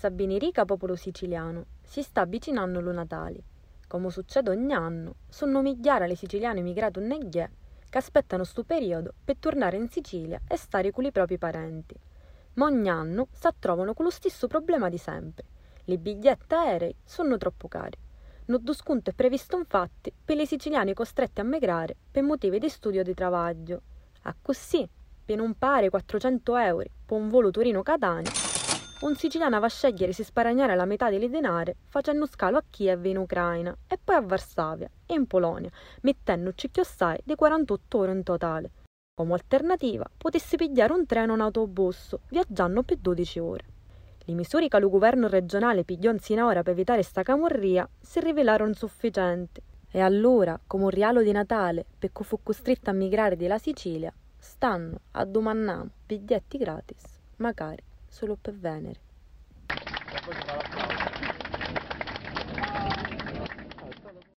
Sabini Rica popolo siciliano, si sta avvicinando lo Natale. Come succede ogni anno, sono migliaia le siciliane emigrate in Eghe che aspettano sto periodo per tornare in Sicilia e stare con i propri parenti. Ma ogni anno si trovano con lo stesso problema di sempre. Le bigliette aeree sono troppo cari. Noddo sconto è previsto infatti per le siciliane costrette a migrare per motivi di studio e di travaglio. A così, per non pagare 400 euro per un volo Torino-Catania, un siciliano va a scegliere se sparagnare la metà delle denare facendo scalo a Kiev in Ucraina e poi a Varsavia e in Polonia, mettendoci chiossai di 48 ore in totale. Come alternativa potesse pigliare un treno o un autobus viaggiando per 12 ore. Le misure che lo governo regionale pigliò in ora per evitare sta camorria si rivelarono insufficienti e allora, come un regalo di Natale per cui fu costretto a migrare dalla Sicilia, stanno a domandare biglietti gratis, magari solo per Venere.